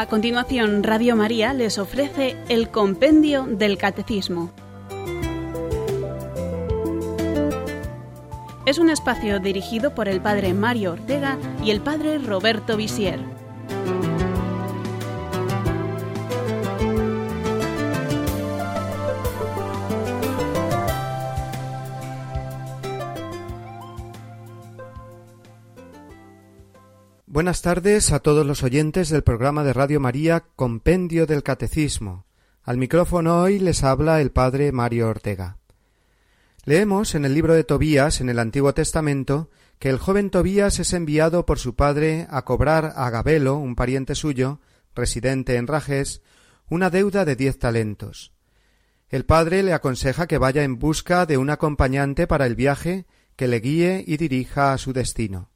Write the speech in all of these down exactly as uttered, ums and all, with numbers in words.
A continuación, Radio María les ofrece el Compendio del Catecismo. Es un espacio dirigido por el padre Mario Ortega y el padre Roberto Visier. Buenas tardes a todos los oyentes del programa de Radio María Compendio del Catecismo. Al micrófono hoy les habla el padre Mario Ortega. Leemos en el libro de Tobías, en el Antiguo Testamento, que el joven Tobías es enviado por su padre a cobrar a Gabelo, un pariente suyo, residente en Rajés, una deuda de diez talentos. El padre le aconseja que vaya en busca de un acompañante para el viaje que le guíe y dirija a su destino.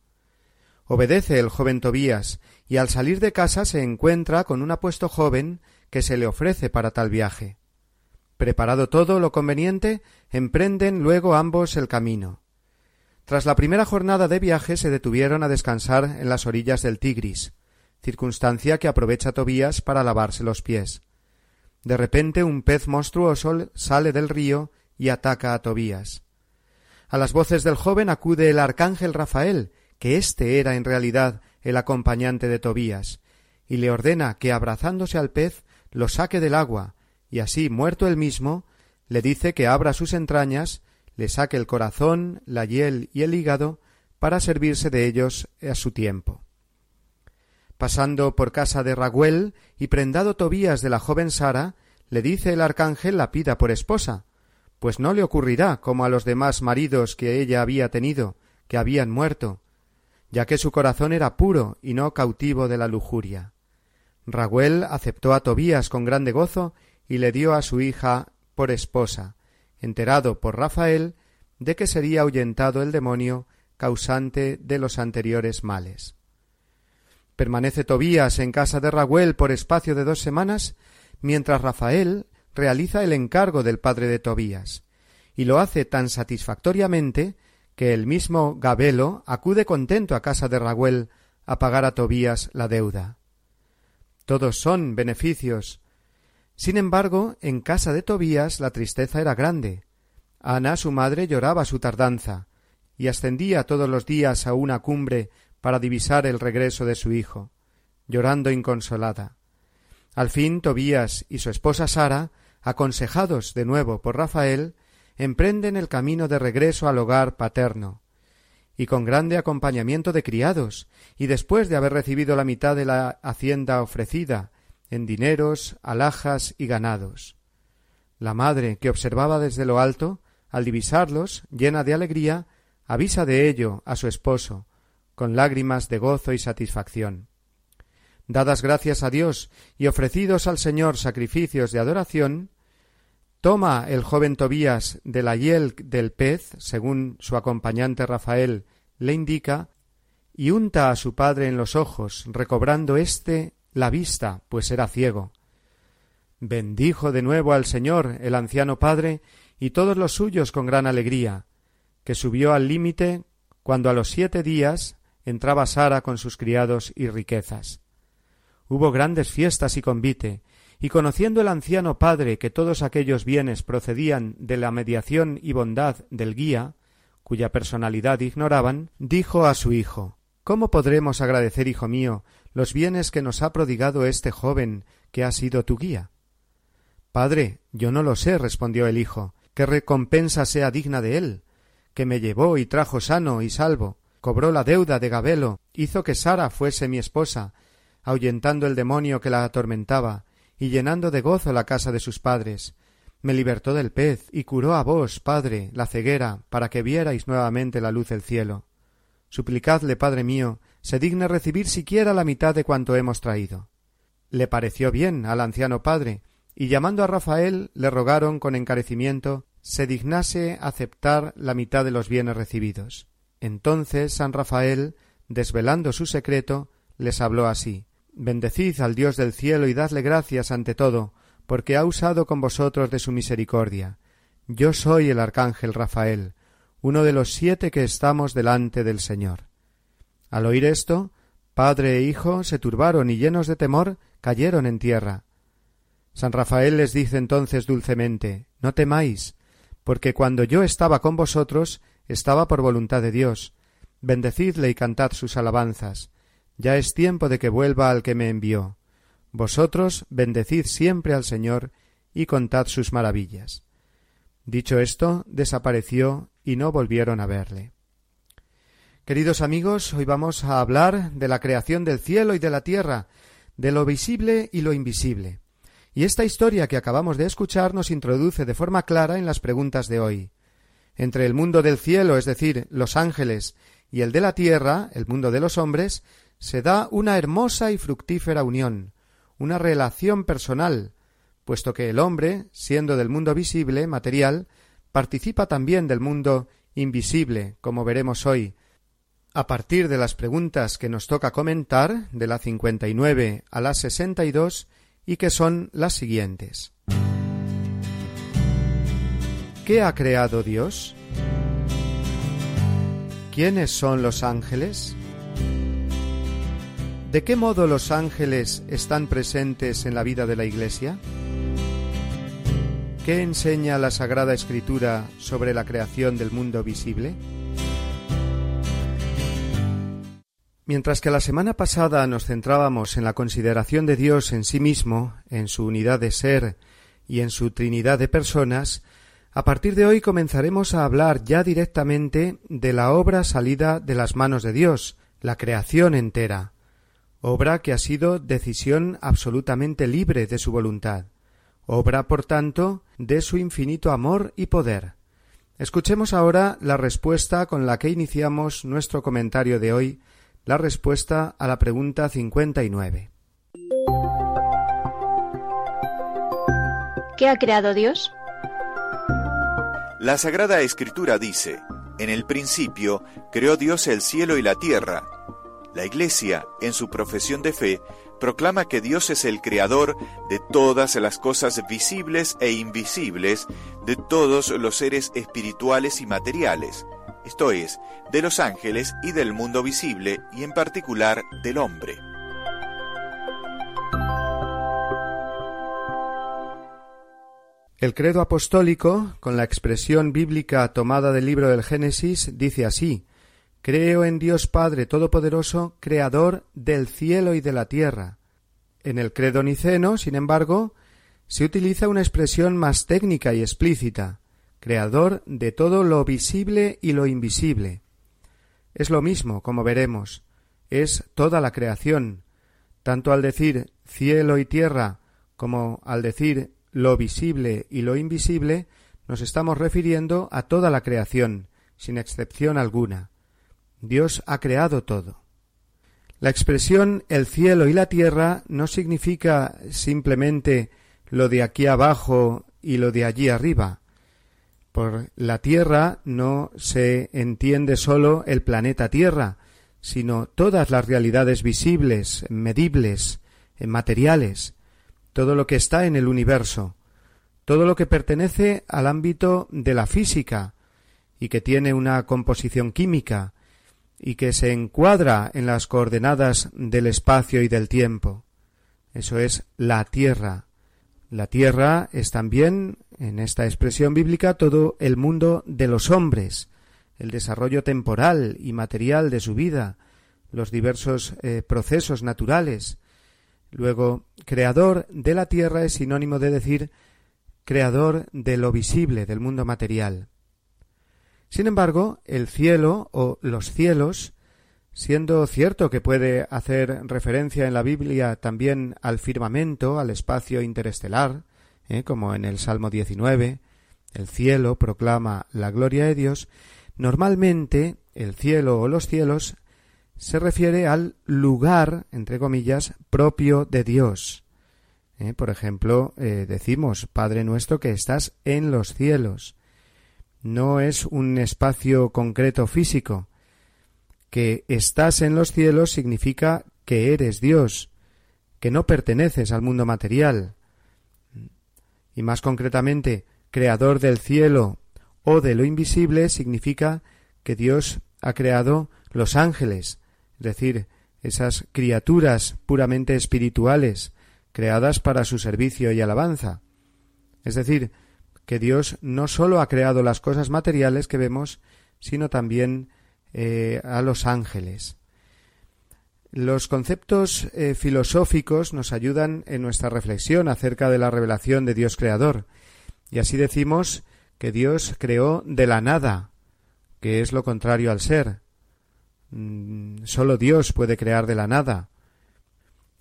Obedece el joven Tobías, y al salir de casa se encuentra con un apuesto joven que se le ofrece para tal viaje. Preparado todo lo conveniente, emprenden luego ambos el camino. Tras la primera jornada de viaje se detuvieron a descansar en las orillas del Tigris, circunstancia que aprovecha Tobías para lavarse los pies. De repente un pez monstruoso sale del río y ataca a Tobías. A las voces del joven acude el arcángel Rafael, que éste era en realidad el acompañante de Tobías, y le ordena que, abrazándose al pez, lo saque del agua, y así, muerto él mismo, le dice que abra sus entrañas, le saque el corazón, la hiel y el hígado, para servirse de ellos a su tiempo. Pasando por casa de Ragüel, y prendado Tobías de la joven Sara, le dice el arcángel la pida por esposa, pues no le ocurrirá como a los demás maridos que ella había tenido, que habían muerto, ya que su corazón era puro y no cautivo de la lujuria. Ragüel aceptó a Tobías con grande gozo y le dio a su hija por esposa, enterado por Rafael de que sería ahuyentado el demonio causante de los anteriores males. Permanece Tobías en casa de Ragüel por espacio de dos semanas, mientras Rafael realiza el encargo del padre de Tobías, y lo hace tan satisfactoriamente que el mismo Gabelo acude contento a casa de Ragüel a pagar a Tobías la deuda. Todos son beneficios. Sin embargo, en casa de Tobías la tristeza era grande. Ana, su madre, lloraba su tardanza, y ascendía todos los días a una cumbre para divisar el regreso de su hijo, llorando inconsolada. Al fin Tobías y su esposa Sara, aconsejados de nuevo por Rafael, emprenden el camino de regreso al hogar paterno, y con grande acompañamiento de criados, y después de haber recibido la mitad de la hacienda ofrecida, en dineros, alhajas y ganados. La madre, que observaba desde lo alto, al divisarlos, llena de alegría, avisa de ello a su esposo, con lágrimas de gozo y satisfacción. Dadas gracias a Dios y ofrecidos al Señor sacrificios de adoración, toma el joven Tobías de la hiel del pez, según su acompañante Rafael le indica, y unta a su padre en los ojos, recobrando éste la vista, pues era ciego. Bendijo de nuevo al Señor el anciano padre y todos los suyos con gran alegría, que subió al límite cuando a los siete días entraba Sara con sus criados y riquezas. Hubo grandes fiestas y convite, y conociendo el anciano padre que todos aquellos bienes procedían de la mediación y bondad del guía, cuya personalidad ignoraban, dijo a su hijo: «¿Cómo podremos agradecer, hijo mío, los bienes que nos ha prodigado este joven que ha sido tu guía?» «Padre, yo no lo sé», respondió el hijo, «que recompensa sea digna de él, que me llevó y trajo sano y salvo, cobró la deuda de Gabelo, hizo que Sara fuese mi esposa, ahuyentando el demonio que la atormentaba, y llenando de gozo la casa de sus padres, me libertó del pez y curó a vos, padre, la ceguera, para que vierais nuevamente la luz del cielo. Suplicadle, padre mío, se digne recibir siquiera la mitad de cuanto hemos traído». Le pareció bien al anciano padre, y llamando a Rafael le rogaron con encarecimiento se dignase aceptar la mitad de los bienes recibidos. Entonces San Rafael, desvelando su secreto, les habló así: «Bendecid al Dios del cielo y dadle gracias ante todo, porque ha usado con vosotros de su misericordia. Yo soy el arcángel Rafael, uno de los siete que estamos delante del Señor». Al oír esto, padre e hijo se turbaron y, llenos de temor, cayeron en tierra. San Rafael les dice entonces dulcemente: «No temáis, porque cuando yo estaba con vosotros, estaba por voluntad de Dios. Bendecidle y cantad sus alabanzas. Ya es tiempo de que vuelva al que me envió. Vosotros bendecid siempre al Señor y contad sus maravillas». Dicho esto, desapareció y no volvieron a verle. Queridos amigos, hoy vamos a hablar de la creación del cielo y de la tierra, de lo visible y lo invisible. Y esta historia que acabamos de escuchar nos introduce de forma clara en las preguntas de hoy. Entre el mundo del cielo, es decir, los ángeles, y el de la tierra, el mundo de los hombres, se da una hermosa y fructífera unión, una relación personal, puesto que el hombre, siendo del mundo visible, material, participa también del mundo invisible, como veremos hoy. A partir de las preguntas que nos toca comentar, de la cincuenta y nueve a la sesenta y dos, y que son las siguientes. ¿Qué ha creado Dios? ¿Quiénes son los ángeles? ¿De qué modo los ángeles están presentes en la vida de la Iglesia? ¿Qué enseña la Sagrada Escritura sobre la creación del mundo visible? Mientras que la semana pasada nos centrábamos en la consideración de Dios en sí mismo, en su unidad de ser y en su trinidad de personas, a partir de hoy comenzaremos a hablar ya directamente de la obra salida de las manos de Dios, la creación entera, obra que ha sido decisión absolutamente libre de su voluntad, obra, por tanto, de su infinito amor y poder. Escuchemos ahora la respuesta con la que iniciamos nuestro comentario de hoy, la respuesta a la pregunta cincuenta y nueve. ¿Qué ha creado Dios? La Sagrada Escritura dice: en el principio creó Dios el cielo y la tierra. La Iglesia, en su profesión de fe, proclama que Dios es el creador de todas las cosas visibles e invisibles, de todos los seres espirituales y materiales, esto es, de los ángeles y del mundo visible, y en particular del hombre. El credo apostólico, con la expresión bíblica tomada del libro del Génesis, dice así: «Creo en Dios Padre Todopoderoso, Creador del cielo y de la tierra». En el credo niceno, sin embargo, se utiliza una expresión más técnica y explícita: creador de todo lo visible y lo invisible. Es lo mismo, como veremos, es toda la creación. Tanto al decir cielo y tierra como al decir lo visible y lo invisible, nos estamos refiriendo a toda la creación, sin excepción alguna. Dios ha creado todo. La expresión el cielo y la tierra no significa simplemente lo de aquí abajo y lo de allí arriba. Por la tierra no se entiende solo el planeta Tierra, sino todas las realidades visibles, medibles, materiales, todo lo que está en el universo, todo lo que pertenece al ámbito de la física y que tiene una composición química y que se encuadra en las coordenadas del espacio y del tiempo. Eso es la Tierra. La tierra es también, en esta expresión bíblica, todo el mundo de los hombres, el desarrollo temporal y material de su vida, los diversos eh, procesos naturales. Luego, creador de la tierra es sinónimo de decir creador de lo visible, del mundo material. Sin embargo, el cielo o los cielos, siendo cierto que puede hacer referencia en la Biblia también al firmamento, al espacio interestelar, ¿eh? como en el Salmo diecinueve, el cielo proclama la gloria de Dios, normalmente el cielo o los cielos se refiere al lugar, entre comillas, propio de Dios. ¿Eh? Por ejemplo, eh, decimos, Padre nuestro que estás en los cielos. No es un espacio concreto físico. Que estás en los cielos significa que eres Dios, que no perteneces al mundo material. Y más concretamente, creador del cielo o de lo invisible significa que Dios ha creado los ángeles, es decir, esas criaturas puramente espirituales, creadas para su servicio y alabanza. Es decir, que Dios no sólo ha creado las cosas materiales que vemos, sino también eh, a los ángeles. Los conceptos eh, filosóficos nos ayudan en nuestra reflexión acerca de la revelación de Dios creador, y así decimos que Dios creó de la nada, que es lo contrario al ser. Mm, solo Dios puede crear de la nada.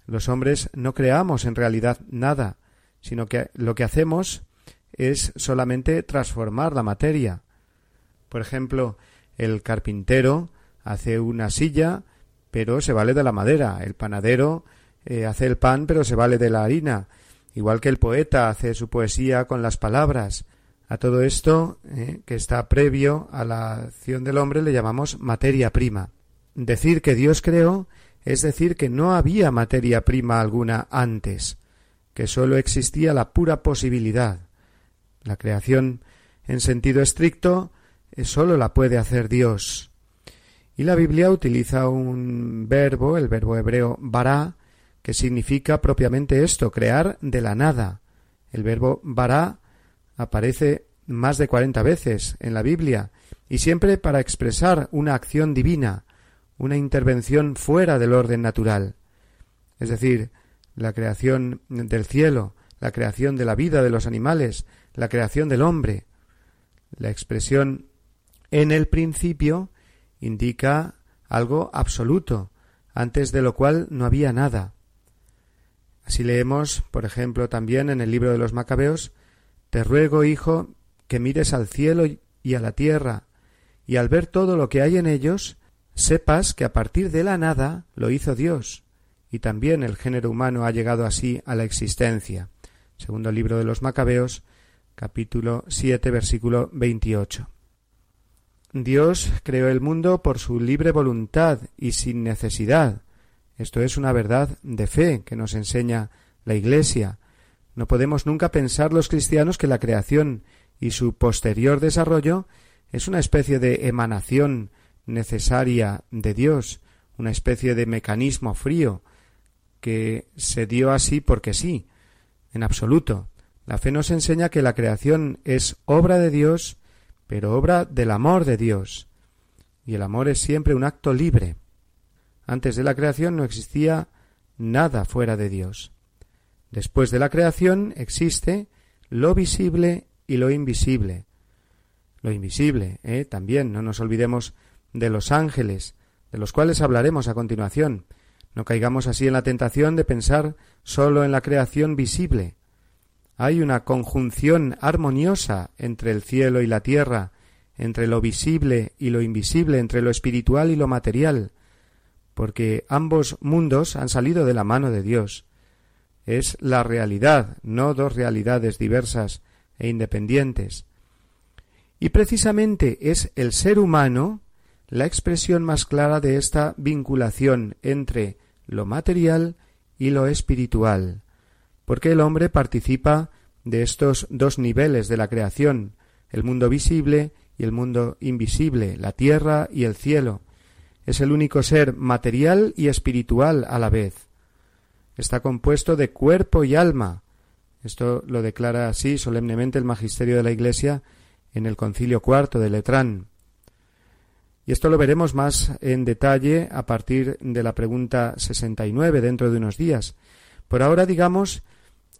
Los hombres no creamos en realidad nada, sino que lo que hacemos es solamente transformar la materia. Por ejemplo, el carpintero hace una silla, pero se vale de la madera. El panadero eh, hace el pan, pero se vale de la harina. Igual que el poeta hace su poesía con las palabras. A todo esto, eh, que está previo a la acción del hombre, le llamamos materia prima. Decir que Dios creó es decir que no había materia prima alguna antes, que sólo existía la pura posibilidad. La creación, en sentido estricto, sólo la puede hacer Dios. Y la Biblia utiliza un verbo, el verbo hebreo bara, que significa propiamente esto, crear de la nada. El verbo bara aparece más de cuarenta veces en la Biblia, y siempre para expresar una acción divina, una intervención fuera del orden natural. Es decir, la creación del cielo, la creación de la vida de los animales, la creación del hombre. La expresión en el principio indica algo absoluto, antes de lo cual no había nada. Así leemos, por ejemplo, también en el libro de los Macabeos: «Te ruego, hijo, que mires al cielo y a la tierra, y al ver todo lo que hay en ellos, sepas que a partir de la nada lo hizo Dios, y también el género humano ha llegado así a la existencia». Segundo libro de los Macabeos, capítulo siete, versículo veintiocho. Dios creó el mundo por su libre voluntad y sin necesidad. Esto es una verdad de fe que nos enseña la Iglesia. No podemos nunca pensar los cristianos que la creación y su posterior desarrollo es una especie de emanación necesaria de Dios, una especie de mecanismo frío que se dio así porque sí. En absoluto. La fe nos enseña que la creación es obra de Dios, pero obra del amor de Dios. Y el amor es siempre un acto libre. Antes de la creación no existía nada fuera de Dios. Después de la creación existe lo visible y lo invisible. Lo invisible, ¿eh? También no nos olvidemos de los ángeles, de los cuales hablaremos a continuación. No caigamos así en la tentación de pensar solo en la creación visible. Hay una conjunción armoniosa entre el cielo y la tierra, entre lo visible y lo invisible, entre lo espiritual y lo material, porque ambos mundos han salido de la mano de Dios. Es la realidad, no dos realidades diversas e independientes. Y precisamente es el ser humano la expresión más clara de esta vinculación entre lo material y lo espiritual, porque el hombre participa de estos dos niveles de la creación, el mundo visible y el mundo invisible, la tierra y el cielo. Es el único ser material y espiritual a la vez. Está compuesto de cuerpo y alma. Esto lo declara así solemnemente el magisterio de la Iglesia en el Concilio cuarto de Letrán. Y esto lo veremos más en detalle a partir de la pregunta sesenta y nueve dentro de unos días. Por ahora digamos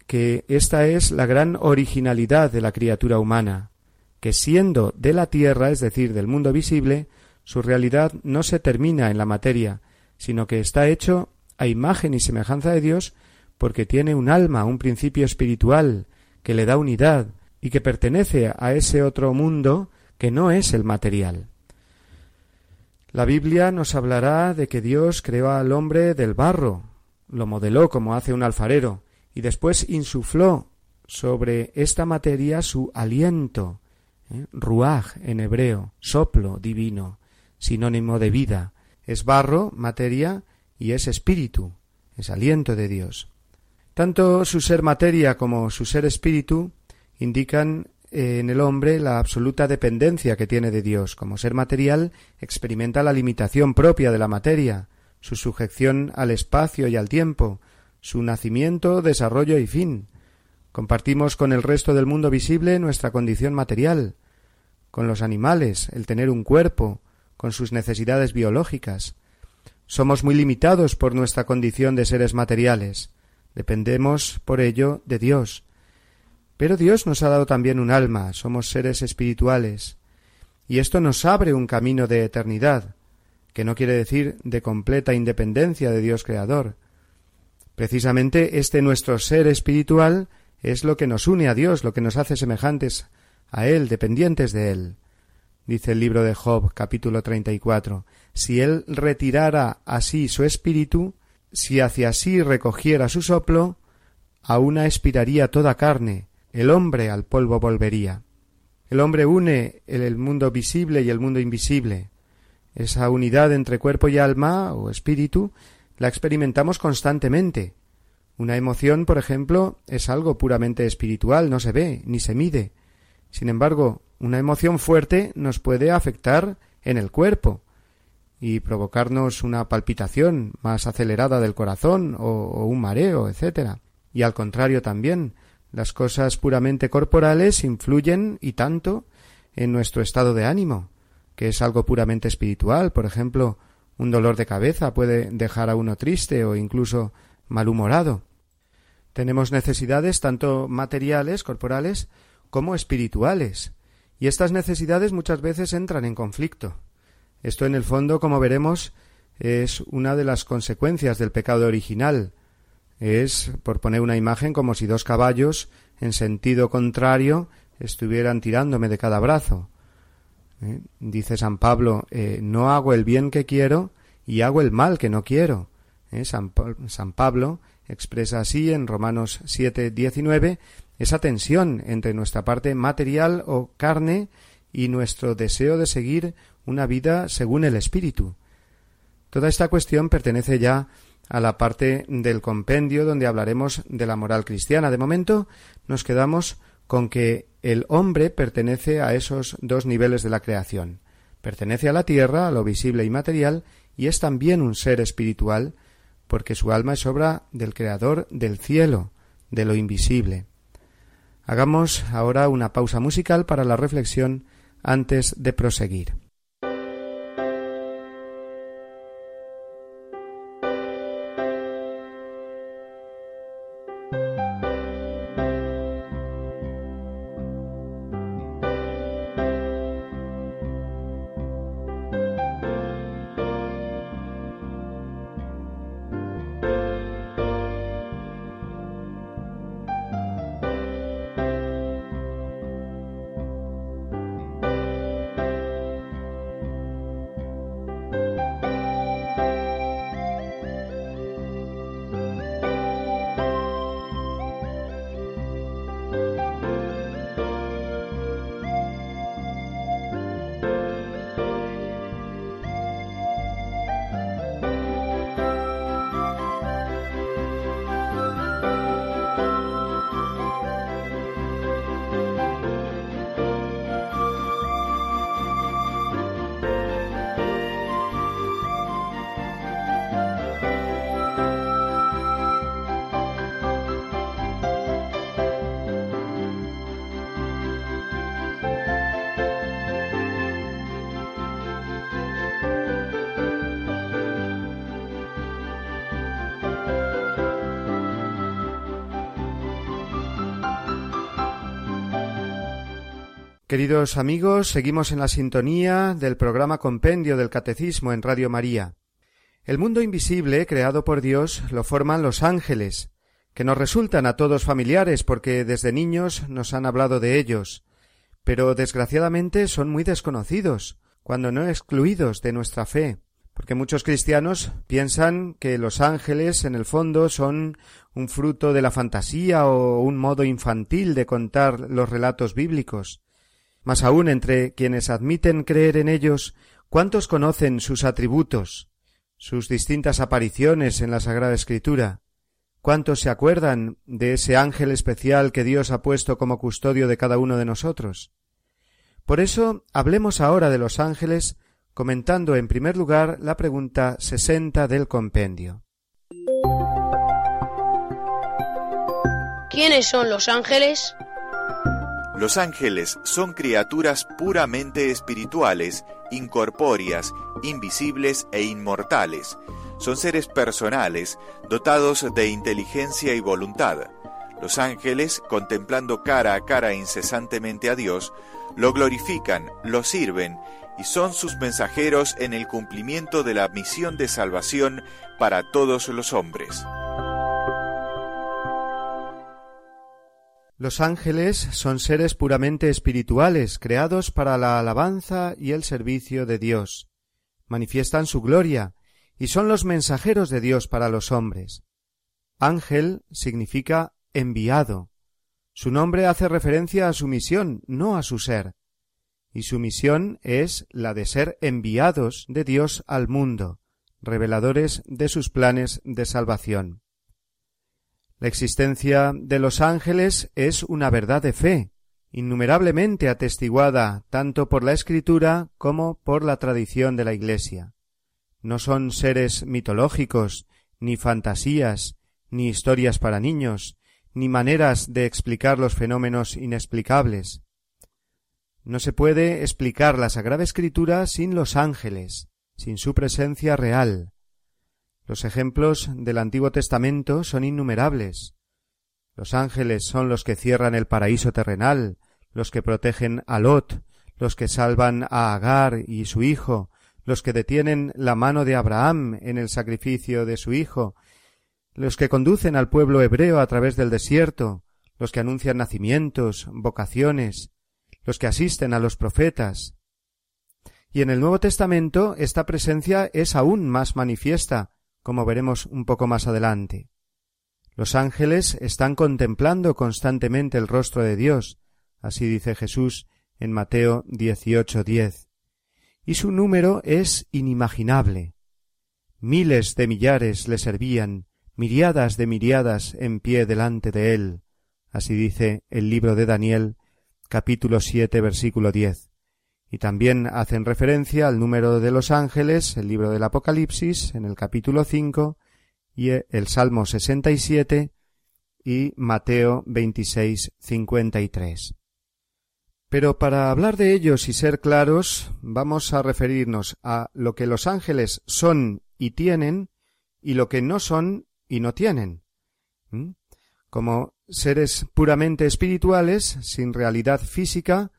que esta es la gran originalidad de la criatura humana, que siendo de la tierra, es decir, del mundo visible, su realidad no se termina en la materia, sino que está hecho a imagen y semejanza de Dios, porque tiene un alma, un principio espiritual que le da unidad y que pertenece a ese otro mundo que no es el material. La Biblia nos hablará de que Dios creó al hombre del barro, lo modeló como hace un alfarero, y después insufló sobre esta materia su aliento, ¿eh? ruaj en hebreo, soplo divino, sinónimo de vida. Es barro, materia, y es espíritu, es aliento de Dios. Tanto su ser materia como su ser espíritu indican en el hombre la absoluta dependencia que tiene de Dios. Como ser material experimenta la limitación propia de la materia, su sujeción al espacio y al tiempo, su nacimiento, desarrollo y fin. Compartimos con el resto del mundo visible nuestra condición material, con los animales, el tener un cuerpo, con sus necesidades biológicas. Somos muy limitados por nuestra condición de seres materiales. Dependemos, por ello, de Dios. Pero Dios nos ha dado también un alma, somos seres espirituales. Y esto nos abre un camino de eternidad, que no quiere decir de completa independencia de Dios Creador. Precisamente este nuestro ser espiritual es lo que nos une a Dios, lo que nos hace semejantes a Él, dependientes de Él. Dice el libro de Job, capítulo treinta y cuatro, «Si Él retirara así su espíritu, si hacia sí recogiera su soplo, a una expiraría toda carne, el hombre al polvo volvería». El hombre une el mundo visible y el mundo invisible. Esa unidad entre cuerpo y alma, o espíritu, la experimentamos constantemente. Una emoción, por ejemplo, es algo puramente espiritual, no se ve ni se mide. Sin embargo, una emoción fuerte nos puede afectar en el cuerpo y provocarnos una palpitación más acelerada del corazón o, o un mareo, etcétera. Y al contrario también, las cosas puramente corporales influyen, y tanto, en nuestro estado de ánimo, que es algo puramente espiritual. Por ejemplo, un dolor de cabeza puede dejar a uno triste o incluso malhumorado. Tenemos necesidades tanto materiales, corporales, como espirituales, y estas necesidades muchas veces entran en conflicto. Esto, en el fondo, como veremos, es una de las consecuencias del pecado original. Es, por poner una imagen, como si dos caballos, en sentido contrario, estuvieran tirándome de cada brazo. ¿Eh? Dice San Pablo, eh, no hago el bien que quiero y hago el mal que no quiero. ¿Eh? San, pa- San Pablo expresa así en Romanos siete diecinueve esa tensión entre nuestra parte material o carne y nuestro deseo de seguir una vida según el espíritu. Toda esta cuestión pertenece ya a la parte del compendio donde hablaremos de la moral cristiana. De momento nos quedamos con que el hombre pertenece a esos dos niveles de la creación. Pertenece a la tierra, a lo visible y material, y es también un ser espiritual, porque su alma es obra del Creador del cielo, de lo invisible. Hagamos ahora una pausa musical para la reflexión antes de proseguir. Queridos amigos, seguimos en la sintonía del programa Compendio del Catecismo en Radio María. El mundo invisible, creado por Dios, lo forman los ángeles, que nos resultan a todos familiares porque desde niños nos han hablado de ellos, pero desgraciadamente son muy desconocidos, cuando no excluidos de nuestra fe, porque muchos cristianos piensan que los ángeles, en el fondo, son un fruto de la fantasía o un modo infantil de contar los relatos bíblicos. Más aún, entre quienes admiten creer en ellos, ¿cuántos conocen sus atributos, sus distintas apariciones en la Sagrada Escritura? ¿Cuántos se acuerdan de ese ángel especial que Dios ha puesto como custodio de cada uno de nosotros? Por eso, hablemos ahora de los ángeles, comentando en primer lugar la pregunta sesenta del compendio. ¿Quiénes son los ángeles? Los ángeles son criaturas puramente espirituales, incorpóreas, invisibles e inmortales. Son seres personales, dotados de inteligencia y voluntad. Los ángeles, contemplando cara a cara incesantemente a Dios, lo glorifican, lo sirven y son sus mensajeros en el cumplimiento de la misión de salvación para todos los hombres. Los ángeles son seres puramente espirituales, creados para la alabanza y el servicio de Dios. Manifiestan su gloria y son los mensajeros de Dios para los hombres. Ángel significa enviado. Su nombre hace referencia a su misión, no a su ser. Y su misión es la de ser enviados de Dios al mundo, reveladores de sus planes de salvación. La existencia de los ángeles es una verdad de fe, innumerablemente atestiguada tanto por la Escritura como por la tradición de la Iglesia. No son seres mitológicos, ni fantasías, ni historias para niños, ni maneras de explicar los fenómenos inexplicables. No se puede explicar la Sagrada Escritura sin los ángeles, sin su presencia real. Los ejemplos del Antiguo Testamento son innumerables. Los ángeles son los que cierran el paraíso terrenal, los que protegen a Lot, los que salvan a Agar y su hijo, los que detienen la mano de Abraham en el sacrificio de su hijo, los que conducen al pueblo hebreo a través del desierto, los que anuncian nacimientos, vocaciones, los que asisten a los profetas. Y en el Nuevo Testamento esta presencia es aún más manifiesta, como veremos un poco más adelante. Los ángeles están contemplando constantemente el rostro de Dios, así dice Jesús en Mateo dieciocho diez. Y su número es inimaginable. Miles de millares le servían, miriadas de miriadas en pie delante de él, así dice el libro de Daniel, capítulo siete, versículo diez. Y también hacen referencia al número de los ángeles, el libro del Apocalipsis, en el capítulo cinco, y el Salmo sesenta y siete, y Mateo veintiséis, cincuenta y tres. Pero para hablar de ellos y ser claros, vamos a referirnos a lo que los ángeles son y tienen, y lo que no son y no tienen. ¿Mm? Como seres puramente espirituales, sin realidad física,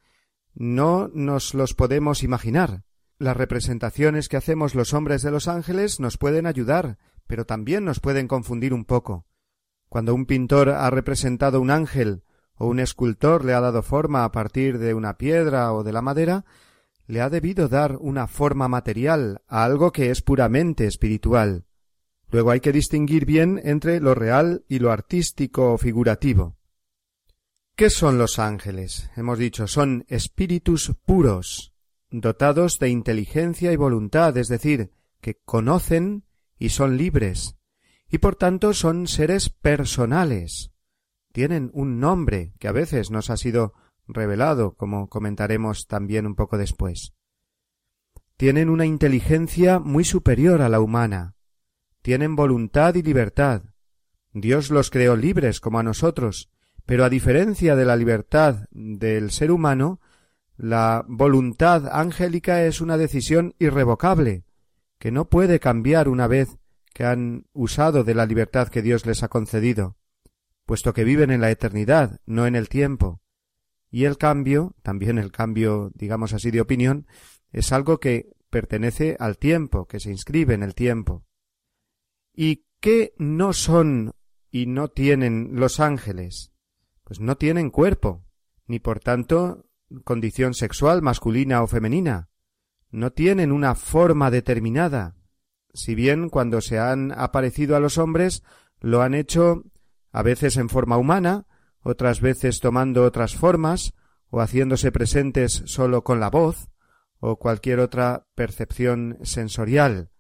no nos los podemos imaginar. Las representaciones que hacemos los hombres de los ángeles nos pueden ayudar, pero también nos pueden confundir un poco. Cuando un pintor ha representado un ángel o un escultor le ha dado forma a partir de una piedra o de la madera, le ha debido dar una forma material a algo que es puramente espiritual. Luego hay que distinguir bien entre lo real y lo artístico o figurativo. ¿Qué son los ángeles? Hemos dicho, son espíritus puros, dotados de inteligencia y voluntad, es decir, que conocen y son libres, y por tanto son seres personales. Tienen un nombre que a veces nos ha sido revelado, como comentaremos también un poco después. Tienen una inteligencia muy superior a la humana. Tienen voluntad y libertad. Dios los creó libres como a nosotros, pero a diferencia de la libertad del ser humano, la voluntad angélica es una decisión irrevocable, que no puede cambiar una vez que han usado de la libertad que Dios les ha concedido, puesto que viven en la eternidad, no en el tiempo. Y el cambio, también el cambio, digamos así, de opinión, es algo que pertenece al tiempo, que se inscribe en el tiempo. ¿Y qué no son y no tienen los ángeles? Pues no tienen cuerpo, ni por tanto condición sexual masculina o femenina. No tienen una forma determinada, si bien cuando se han aparecido a los hombres lo han hecho a veces en forma humana, otras veces tomando otras formas, o haciéndose presentes solo con la voz, o cualquier otra percepción sensorial.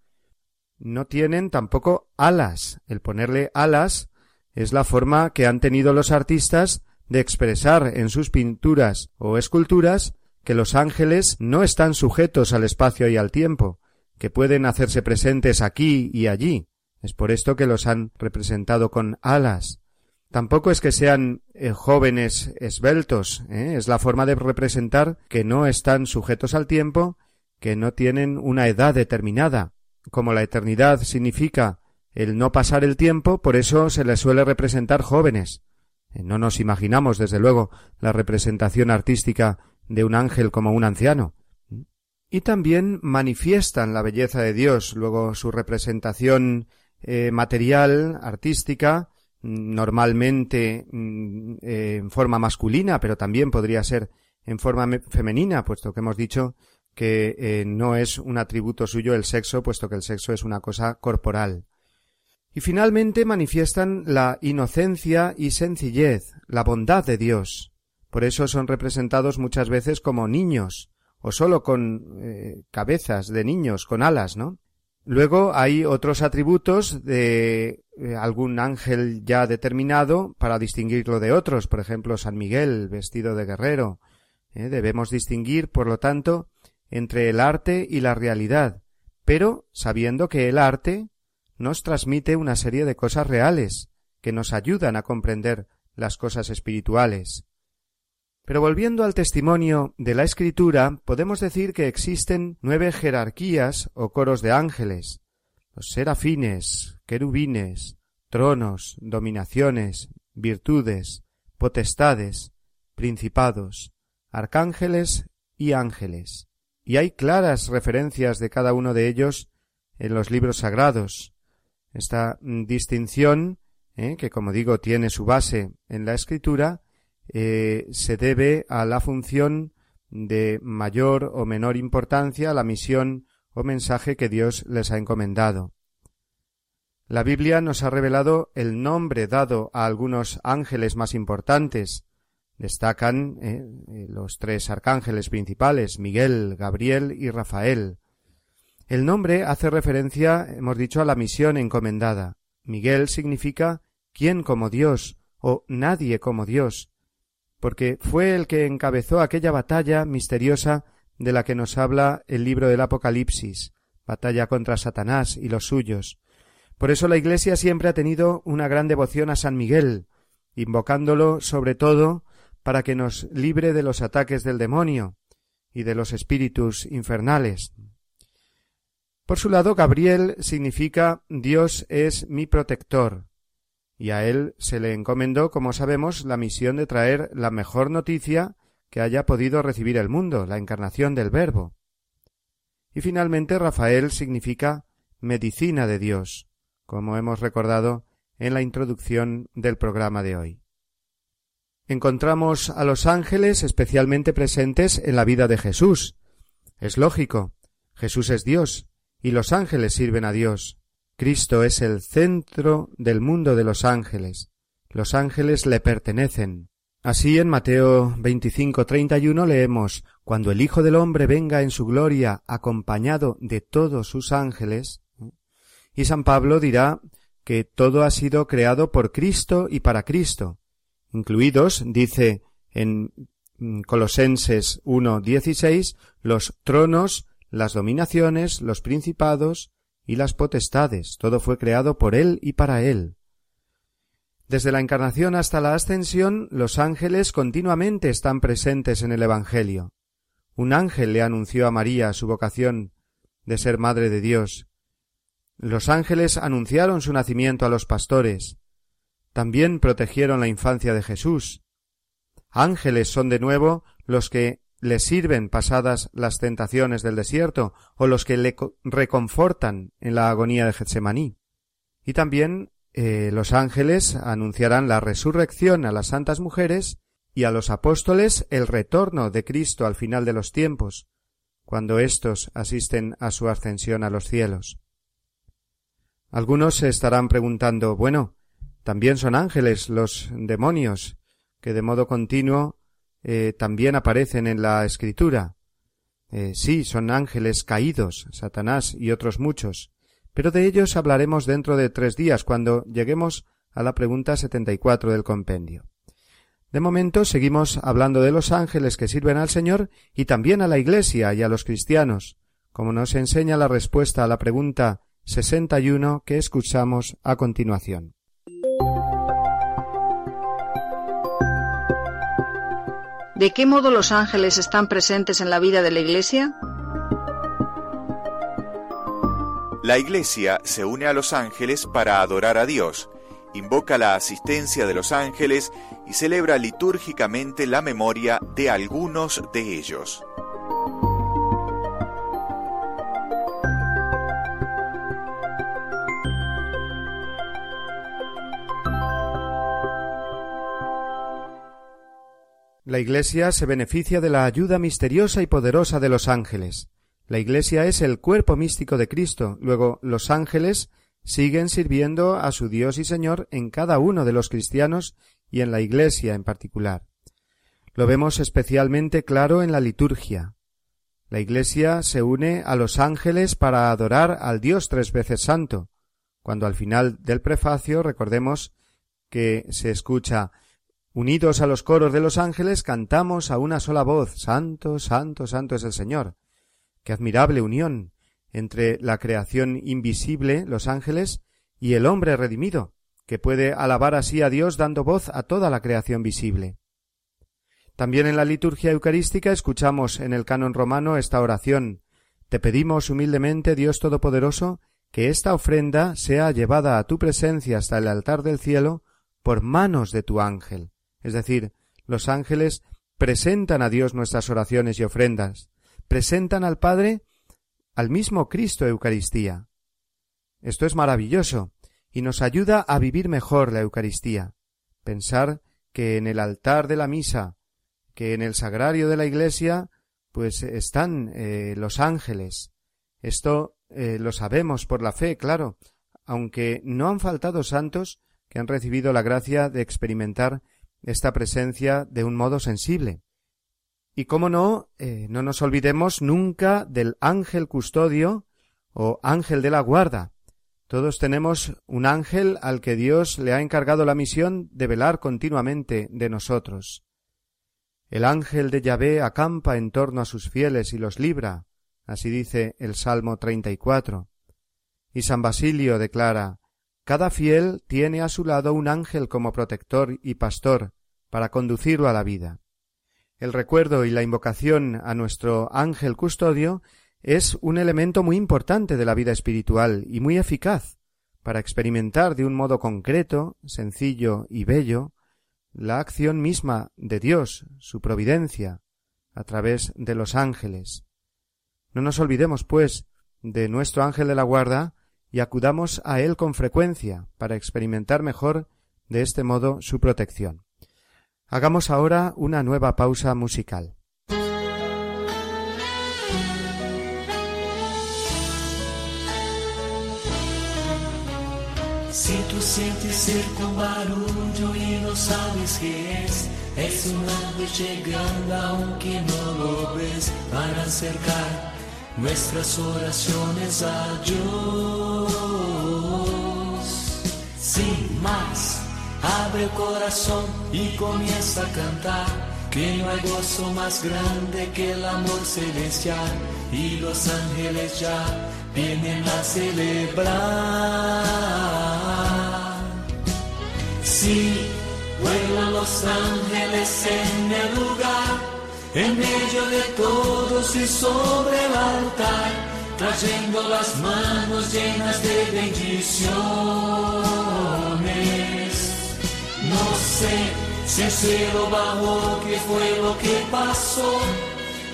No tienen tampoco alas. El ponerle alas es la forma que han tenido los artistas de expresar en sus pinturas o esculturas que los ángeles no están sujetos al espacio y al tiempo, que pueden hacerse presentes aquí y allí. Es por esto que los han representado con alas. Tampoco es que sean eh, jóvenes esbeltos, ¿eh? Es la forma de representar que no están sujetos al tiempo, que no tienen una edad determinada. Como la eternidad significa el no pasar el tiempo, por eso se les suele representar jóvenes. No nos imaginamos, desde luego, la representación artística de un ángel como un anciano. Y también manifiestan la belleza de Dios. Luego su representación eh, material, artística, normalmente eh, en forma masculina, pero también podría ser en forma femenina, puesto que hemos dicho que eh, no es un atributo suyo el sexo, puesto que el sexo es una cosa corporal. Y finalmente manifiestan la inocencia y sencillez, la bondad de Dios. Por eso son representados muchas veces como niños, o solo con eh, cabezas de niños, con alas, ¿no? Luego hay otros atributos de algún ángel ya determinado para distinguirlo de otros, por ejemplo, San Miguel, vestido de guerrero. ¿Eh? Debemos distinguir, por lo tanto, entre el arte y la realidad, pero sabiendo que el arte nos transmite una serie de cosas reales que nos ayudan a comprender las cosas espirituales. Pero volviendo al testimonio de la Escritura, podemos decir que existen nueve jerarquías o coros de ángeles: los serafines, querubines, tronos, dominaciones, virtudes, potestades, principados, arcángeles y ángeles. Y hay claras referencias de cada uno de ellos en los libros sagrados. Esta distinción, eh, que como digo tiene su base en la Escritura, Eh, se debe a la función de mayor o menor importancia, a la misión o mensaje que Dios les ha encomendado. La Biblia nos ha revelado el nombre dado a algunos ángeles más importantes. Destacan eh, los tres arcángeles principales, Miguel, Gabriel y Rafael. El nombre hace referencia, hemos dicho, a la misión encomendada. Miguel significa ¿quién como Dios? O nadie como Dios, porque fue el que encabezó aquella batalla misteriosa de la que nos habla el libro del Apocalipsis, batalla contra Satanás y los suyos. Por eso la Iglesia siempre ha tenido una gran devoción a San Miguel, invocándolo sobre todo para que nos libre de los ataques del demonio y de los espíritus infernales. Por su lado, Gabriel significa Dios es mi protector, y a él se le encomendó, como sabemos, la misión de traer la mejor noticia que haya podido recibir el mundo, la encarnación del Verbo. Y finalmente Rafael significa medicina de Dios, como hemos recordado en la introducción del programa de hoy. Encontramos a los ángeles especialmente presentes en la vida de Jesús. Es lógico, Jesús es Dios y los ángeles sirven a Dios. Cristo es el centro del mundo de los ángeles. Los ángeles le pertenecen. Así en Mateo veinticinco, treinta y uno leemos: cuando el Hijo del Hombre venga en su gloria acompañado de todos sus ángeles. Y San Pablo dirá que todo ha sido creado por Cristo y para Cristo, incluidos, dice en Colosenses uno, dieciséis, los tronos, las dominaciones, los principados y las potestades. Todo fue creado por él y para él. Desde la encarnación hasta la ascensión, los ángeles continuamente están presentes en el Evangelio. Un ángel le anunció a María su vocación de ser madre de Dios. Los ángeles anunciaron su nacimiento a los pastores. También protegieron la infancia de Jesús. Ángeles son de nuevo los que le sirven pasadas las tentaciones del desierto, o los que le reconfortan en la agonía de Getsemaní. Y también eh, los ángeles anunciarán la resurrección a las santas mujeres y a los apóstoles el retorno de Cristo al final de los tiempos, cuando éstos asisten a su ascensión a los cielos. Algunos se estarán preguntando, bueno, también son ángeles los demonios, que de modo continuo Eh, también aparecen en la Escritura. Eh, sí, son ángeles caídos, Satanás y otros muchos, pero de ellos hablaremos dentro de tres días, cuando lleguemos a la pregunta setenta y cuatro del compendio. De momento seguimos hablando de los ángeles que sirven al Señor y también a la Iglesia y a los cristianos, como nos enseña la respuesta a la pregunta sesenta y uno que escuchamos a continuación. ¿De qué modo los ángeles están presentes en la vida de la Iglesia? La Iglesia se une a los ángeles para adorar a Dios, invoca la asistencia de los ángeles y celebra litúrgicamente la memoria de algunos de ellos. La Iglesia se beneficia de la ayuda misteriosa y poderosa de los ángeles. La Iglesia es el cuerpo místico de Cristo. Luego, los ángeles siguen sirviendo a su Dios y Señor en cada uno de los cristianos y en la Iglesia en particular. Lo vemos especialmente claro en la liturgia. La Iglesia se une a los ángeles para adorar al Dios tres veces santo, cuando al final del prefacio recordemos que se escucha: unidos a los coros de los ángeles, cantamos a una sola voz, Santo, Santo, Santo es el Señor. ¡Qué admirable unión entre la creación invisible, los ángeles, y el hombre redimido, que puede alabar así a Dios dando voz a toda la creación visible! También en la liturgia eucarística escuchamos en el canon romano esta oración: Te pedimos humildemente, Dios Todopoderoso, que esta ofrenda sea llevada a tu presencia hasta el altar del cielo por manos de tu ángel. Es decir, los ángeles presentan a Dios nuestras oraciones y ofrendas, presentan al Padre, al mismo Cristo Eucaristía. Esto es maravilloso y nos ayuda a vivir mejor la Eucaristía. Pensar que en el altar de la misa, que en el sagrario de la Iglesia, pues están eh, los ángeles. Esto eh, lo sabemos por la fe, claro, aunque no han faltado santos que han recibido la gracia de experimentar esta presencia de un modo sensible. Y cómo no, eh, no nos olvidemos nunca del ángel custodio o ángel de la guarda. Todos tenemos un ángel al que Dios le ha encargado la misión de velar continuamente de nosotros. El ángel de Yahvé acampa en torno a sus fieles y los libra, así dice el Salmo treinta y cuatro. Y San Basilio declara: cada fiel tiene a su lado un ángel como protector y pastor para conducirlo a la vida. El recuerdo y la invocación a nuestro ángel custodio es un elemento muy importante de la vida espiritual y muy eficaz para experimentar de un modo concreto, sencillo y bello la acción misma de Dios, su providencia, a través de los ángeles. No nos olvidemos, pues, de nuestro ángel de la guarda y acudamos a él con frecuencia para experimentar mejor de este modo su protección. Hagamos ahora una nueva pausa musical. Si tú sientes cierto barullo y no sabes qué es, es un ángel llegando aunque no lo ves, para acercar nuestras oraciones a Dios. Sin más, abre el corazón y comienza a cantar, que no hay gozo más grande que el amor celestial, y los ángeles ya vienen a celebrar. Sí, vuelan los ángeles en el lugar, en medio de todos y sobre el altar, trayendo las manos llenas de bendiciones. No sé si el cielo bajó, qué fue lo que pasó.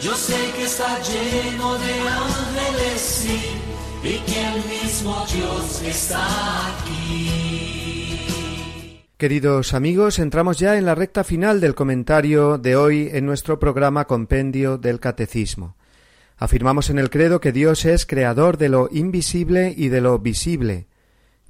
Yo sé que está lleno de ángeles, sí, y que el mismo Dios está aquí. Queridos amigos, entramos ya en la recta final del comentario de hoy en nuestro programa Compendio del Catecismo. Afirmamos en el credo que Dios es creador de lo invisible y de lo visible.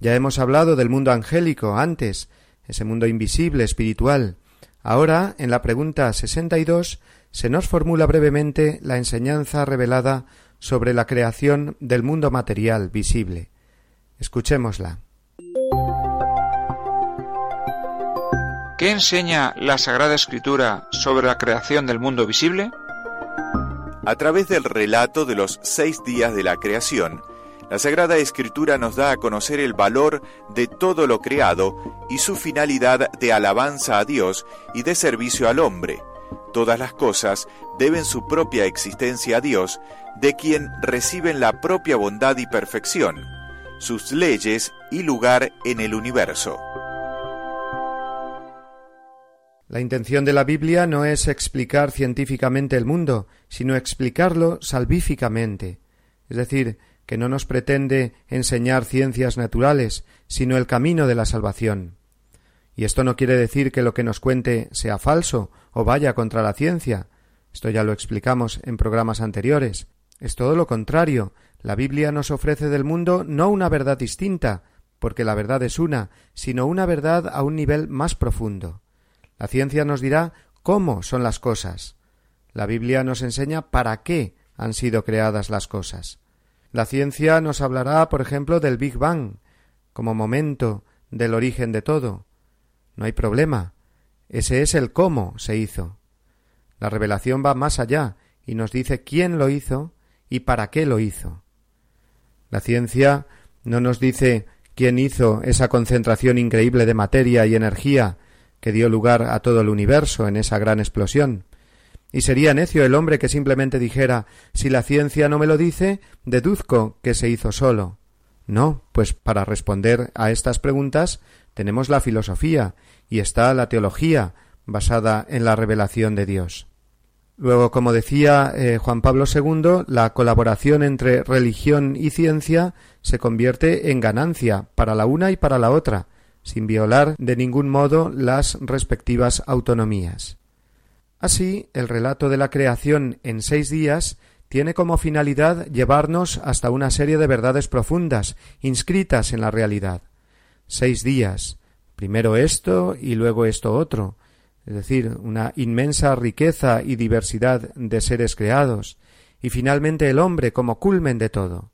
Ya hemos hablado del mundo angélico antes, ese mundo invisible, espiritual. Ahora, en la pregunta sesenta y dos, se nos formula brevemente la enseñanza revelada sobre la creación del mundo material visible. Escuchémosla. ¿Qué enseña la Sagrada Escritura sobre la creación del mundo visible? A través del relato de los seis días de la creación, la Sagrada Escritura nos da a conocer el valor de todo lo creado y su finalidad de alabanza a Dios y de servicio al hombre, Todas las cosas deben su propia existencia a Dios, de quien reciben la propia bondad y perfección, sus leyes y lugar en el universo. La intención de la Biblia no es explicar científicamente el mundo, sino explicarlo salvíficamente, es decir, que no nos pretende enseñar ciencias naturales, sino el camino de la salvación. Y esto no quiere decir que lo que nos cuente sea falso o vaya contra la ciencia. Esto ya lo explicamos en programas anteriores. Es todo lo contrario. La Biblia nos ofrece del mundo no una verdad distinta, porque la verdad es una, sino una verdad a un nivel más profundo. La ciencia nos dirá cómo son las cosas. La Biblia nos enseña para qué han sido creadas las cosas. La ciencia nos hablará, por ejemplo, del Big Bang, como momento del origen de todo. No hay problema. Ese es el cómo se hizo. La revelación va más allá y nos dice quién lo hizo y para qué lo hizo. La ciencia no nos dice quién hizo esa concentración increíble de materia y energía que dio lugar a todo el universo en esa gran explosión. Y sería necio el hombre que simplemente dijera, si la ciencia no me lo dice, deduzco que se hizo solo. No, pues para responder a estas preguntas tenemos la filosofía y está la teología, basada en la revelación de Dios. Luego, como decía eh, Juan Pablo segundo, la colaboración entre religión y ciencia se convierte en ganancia para la una y para la otra, sin violar de ningún modo las respectivas autonomías. Así, el relato de la creación en seis días tiene como finalidad llevarnos hasta una serie de verdades profundas, inscritas en la realidad. Seis días, primero esto y luego esto otro, es decir, una inmensa riqueza y diversidad de seres creados, y finalmente el hombre como culmen de todo.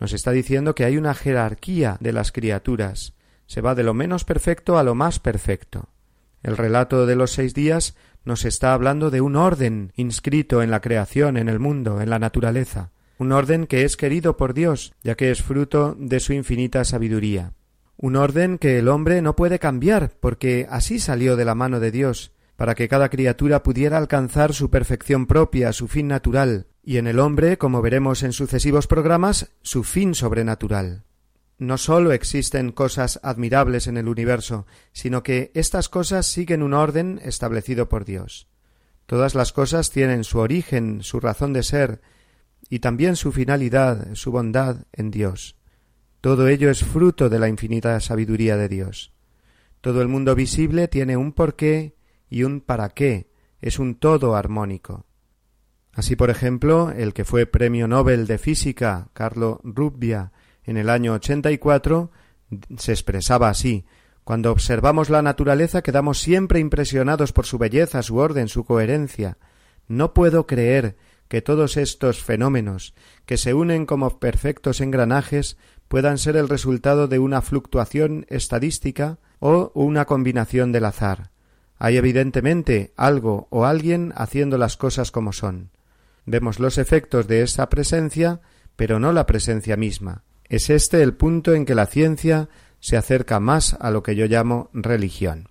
Nos está diciendo que hay una jerarquía de las criaturas, se va de lo menos perfecto a lo más perfecto. El relato de los seis días nos está hablando de un orden inscrito en la creación, en el mundo, en la naturaleza. Un orden que es querido por Dios, ya que es fruto de su infinita sabiduría. Un orden que el hombre no puede cambiar, porque así salió de la mano de Dios, para que cada criatura pudiera alcanzar su perfección propia, su fin natural, y en el hombre, como veremos en sucesivos programas, su fin sobrenatural. No sólo existen cosas admirables en el universo, sino que estas cosas siguen un orden establecido por Dios. Todas las cosas tienen su origen, su razón de ser, y también su finalidad, su bondad en Dios. Todo ello es fruto de la infinita sabiduría de Dios. Todo el mundo visible tiene un porqué y un para qué, es un todo armónico. Así, por ejemplo, el que fue premio Nobel de Física, Carlo Rubbia, en el año ochenta y cuatro, se expresaba así: cuando observamos la naturaleza quedamos siempre impresionados por su belleza, su orden, su coherencia. No puedo creer que todos estos fenómenos, que se unen como perfectos engranajes, puedan ser el resultado de una fluctuación estadística o una combinación del azar. Hay evidentemente algo o alguien haciendo las cosas como son. Vemos los efectos de esa presencia, pero no la presencia misma. Es este el punto en que la ciencia se acerca más a lo que yo llamo religión.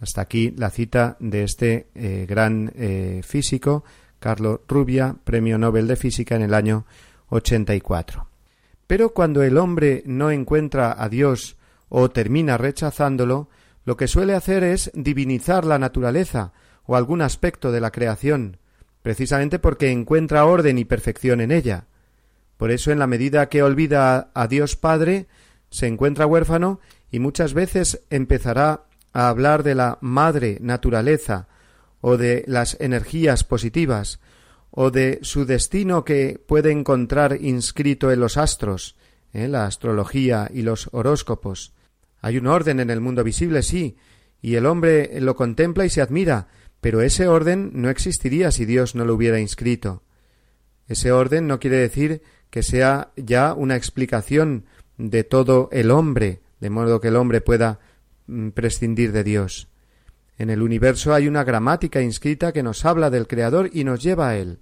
Hasta aquí la cita de este eh, gran eh, físico, Carlo Rubbia, premio Nobel de Física en el año ochenta y cuatro. Pero cuando el hombre no encuentra a Dios o termina rechazándolo, lo que suele hacer es divinizar la naturaleza o algún aspecto de la creación, precisamente porque encuentra orden y perfección en ella. Por eso, en la medida que olvida a Dios Padre, se encuentra huérfano y muchas veces empezará a hablar de la madre naturaleza o de las energías positivas o de su destino que puede encontrar inscrito en los astros, ¿eh? la astrología y los horóscopos. Hay un orden en el mundo visible, sí, y el hombre lo contempla y se admira, pero ese orden no existiría si Dios no lo hubiera inscrito. Ese orden no quiere decir que sea ya una explicación de todo el hombre, de modo que el hombre pueda prescindir de Dios. En el universo hay una gramática inscrita que nos habla del Creador y nos lleva a Él.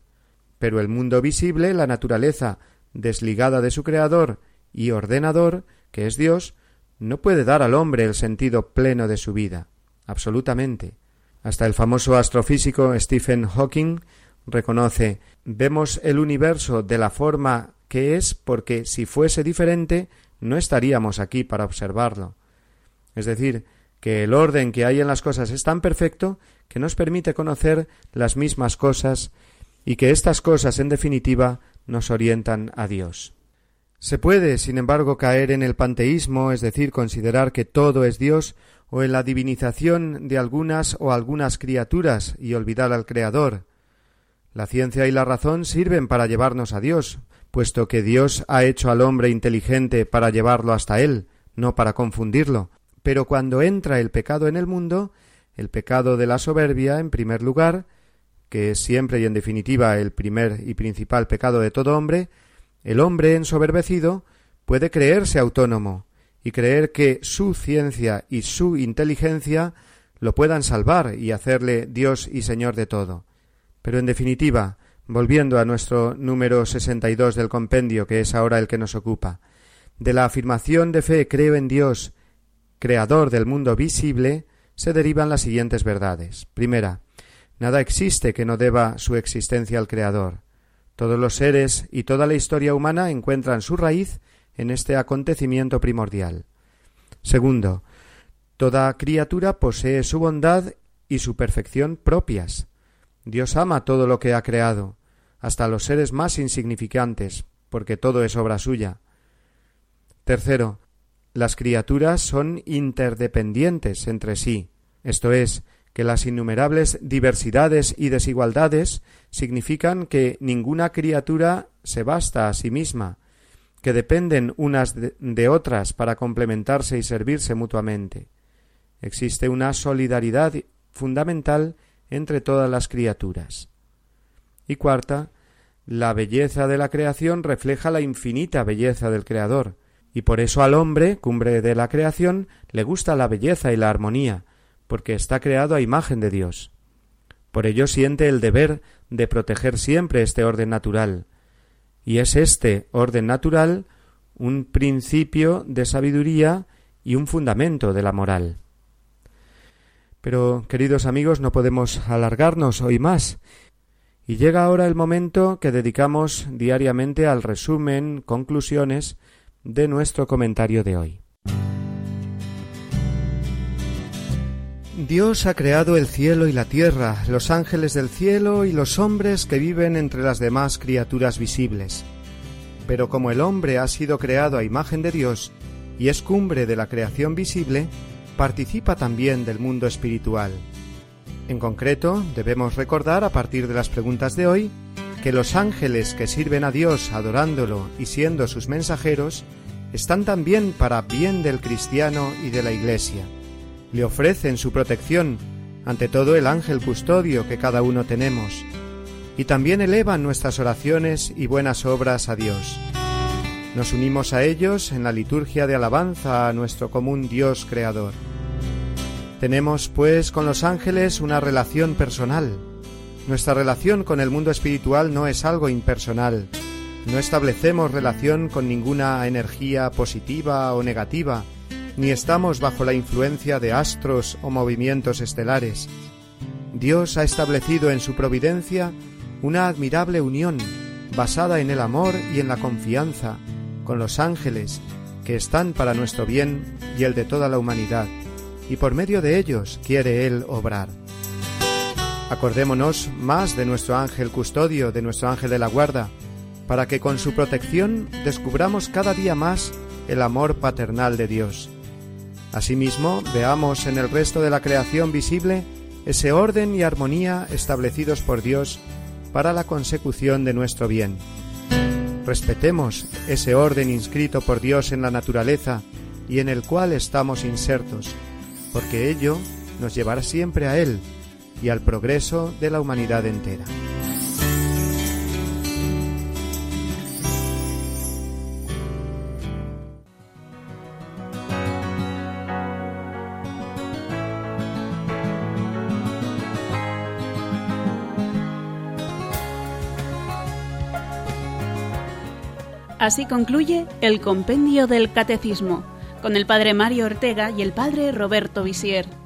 Pero el mundo visible, la naturaleza desligada de su Creador y ordenador, que es Dios, no puede dar al hombre el sentido pleno de su vida, absolutamente. Hasta el famoso astrofísico Stephen Hawking reconoce: vemos el universo de la forma que es porque si fuese diferente no estaríamos aquí para observarlo. Es decir, que el orden que hay en las cosas es tan perfecto que nos permite conocer las mismas cosas y que estas cosas, en definitiva, nos orientan a Dios. Se puede, sin embargo, caer en el panteísmo, es decir, considerar que todo es Dios, o en la divinización de algunas o algunas criaturas y olvidar al Creador. La ciencia y la razón sirven para llevarnos a Dios, puesto que Dios ha hecho al hombre inteligente para llevarlo hasta Él, no para confundirlo. Pero cuando entra el pecado en el mundo, el pecado de la soberbia, en primer lugar, que es siempre y en definitiva el primer y principal pecado de todo hombre, el hombre ensoberbecido puede creerse autónomo y creer que su ciencia y su inteligencia lo puedan salvar y hacerle Dios y Señor de todo. Pero en definitiva, volviendo a nuestro número sesenta y dos del compendio, que es ahora el que nos ocupa, de la afirmación de fe creo en Dios, creador del mundo visible, se derivan las siguientes verdades. Primera, nada existe que no deba su existencia al Creador. Todos los seres y toda la historia humana encuentran su raíz en este acontecimiento primordial. Segundo, toda criatura posee su bondad y su perfección propias. Dios ama todo lo que ha creado, hasta los seres más insignificantes, porque todo es obra suya. Tercero, las criaturas son interdependientes entre sí, esto es, que las innumerables diversidades y desigualdades significan que ninguna criatura se basta a sí misma, que dependen unas de otras para complementarse y servirse mutuamente. Existe una solidaridad fundamental entre todas las criaturas. Y cuarta, la belleza de la creación refleja la infinita belleza del Creador, y por eso al hombre, cumbre de la creación, le gusta la belleza y la armonía, porque está creado a imagen de Dios. Por ello siente el deber de proteger siempre este orden natural, y es este orden natural un principio de sabiduría y un fundamento de la moral. Pero, queridos amigos, no podemos alargarnos hoy más, y llega ahora el momento que dedicamos diariamente al resumen, conclusiones, de nuestro comentario de hoy. Dios ha creado el cielo y la tierra, los ángeles del cielo y los hombres que viven entre las demás criaturas visibles. Pero como el hombre ha sido creado a imagen de Dios y es cumbre de la creación visible, participa también del mundo espiritual. En concreto, debemos recordar, a partir de las preguntas de hoy, que los ángeles que sirven a Dios adorándolo y siendo sus mensajeros están también para bien del cristiano y de la Iglesia. Le ofrecen su protección, ante todo el ángel custodio que cada uno tenemos, y también elevan nuestras oraciones y buenas obras a Dios. Nos unimos a ellos en la liturgia de alabanza a nuestro común Dios creador. Tenemos, pues, con los ángeles una relación personal. Nuestra relación con el mundo espiritual no es algo impersonal. No establecemos relación con ninguna energía positiva o negativa, ni estamos bajo la influencia de astros o movimientos estelares. Dios ha establecido en su providencia una admirable unión, basada en el amor y en la confianza, con los ángeles, que están para nuestro bien y el de toda la humanidad, y por medio de ellos quiere Él obrar. Acordémonos más de nuestro ángel custodio, de nuestro ángel de la guarda, para que con su protección descubramos cada día más el amor paternal de Dios. Asimismo, veamos en el resto de la creación visible ese orden y armonía establecidos por Dios para la consecución de nuestro bien. Respetemos ese orden inscrito por Dios en la naturaleza y en el cual estamos insertos, porque ello nos llevará siempre a Él y al progreso de la humanidad entera. Así concluye el Compendio del Catecismo, con el padre Mario Ortega y el padre Roberto Visier.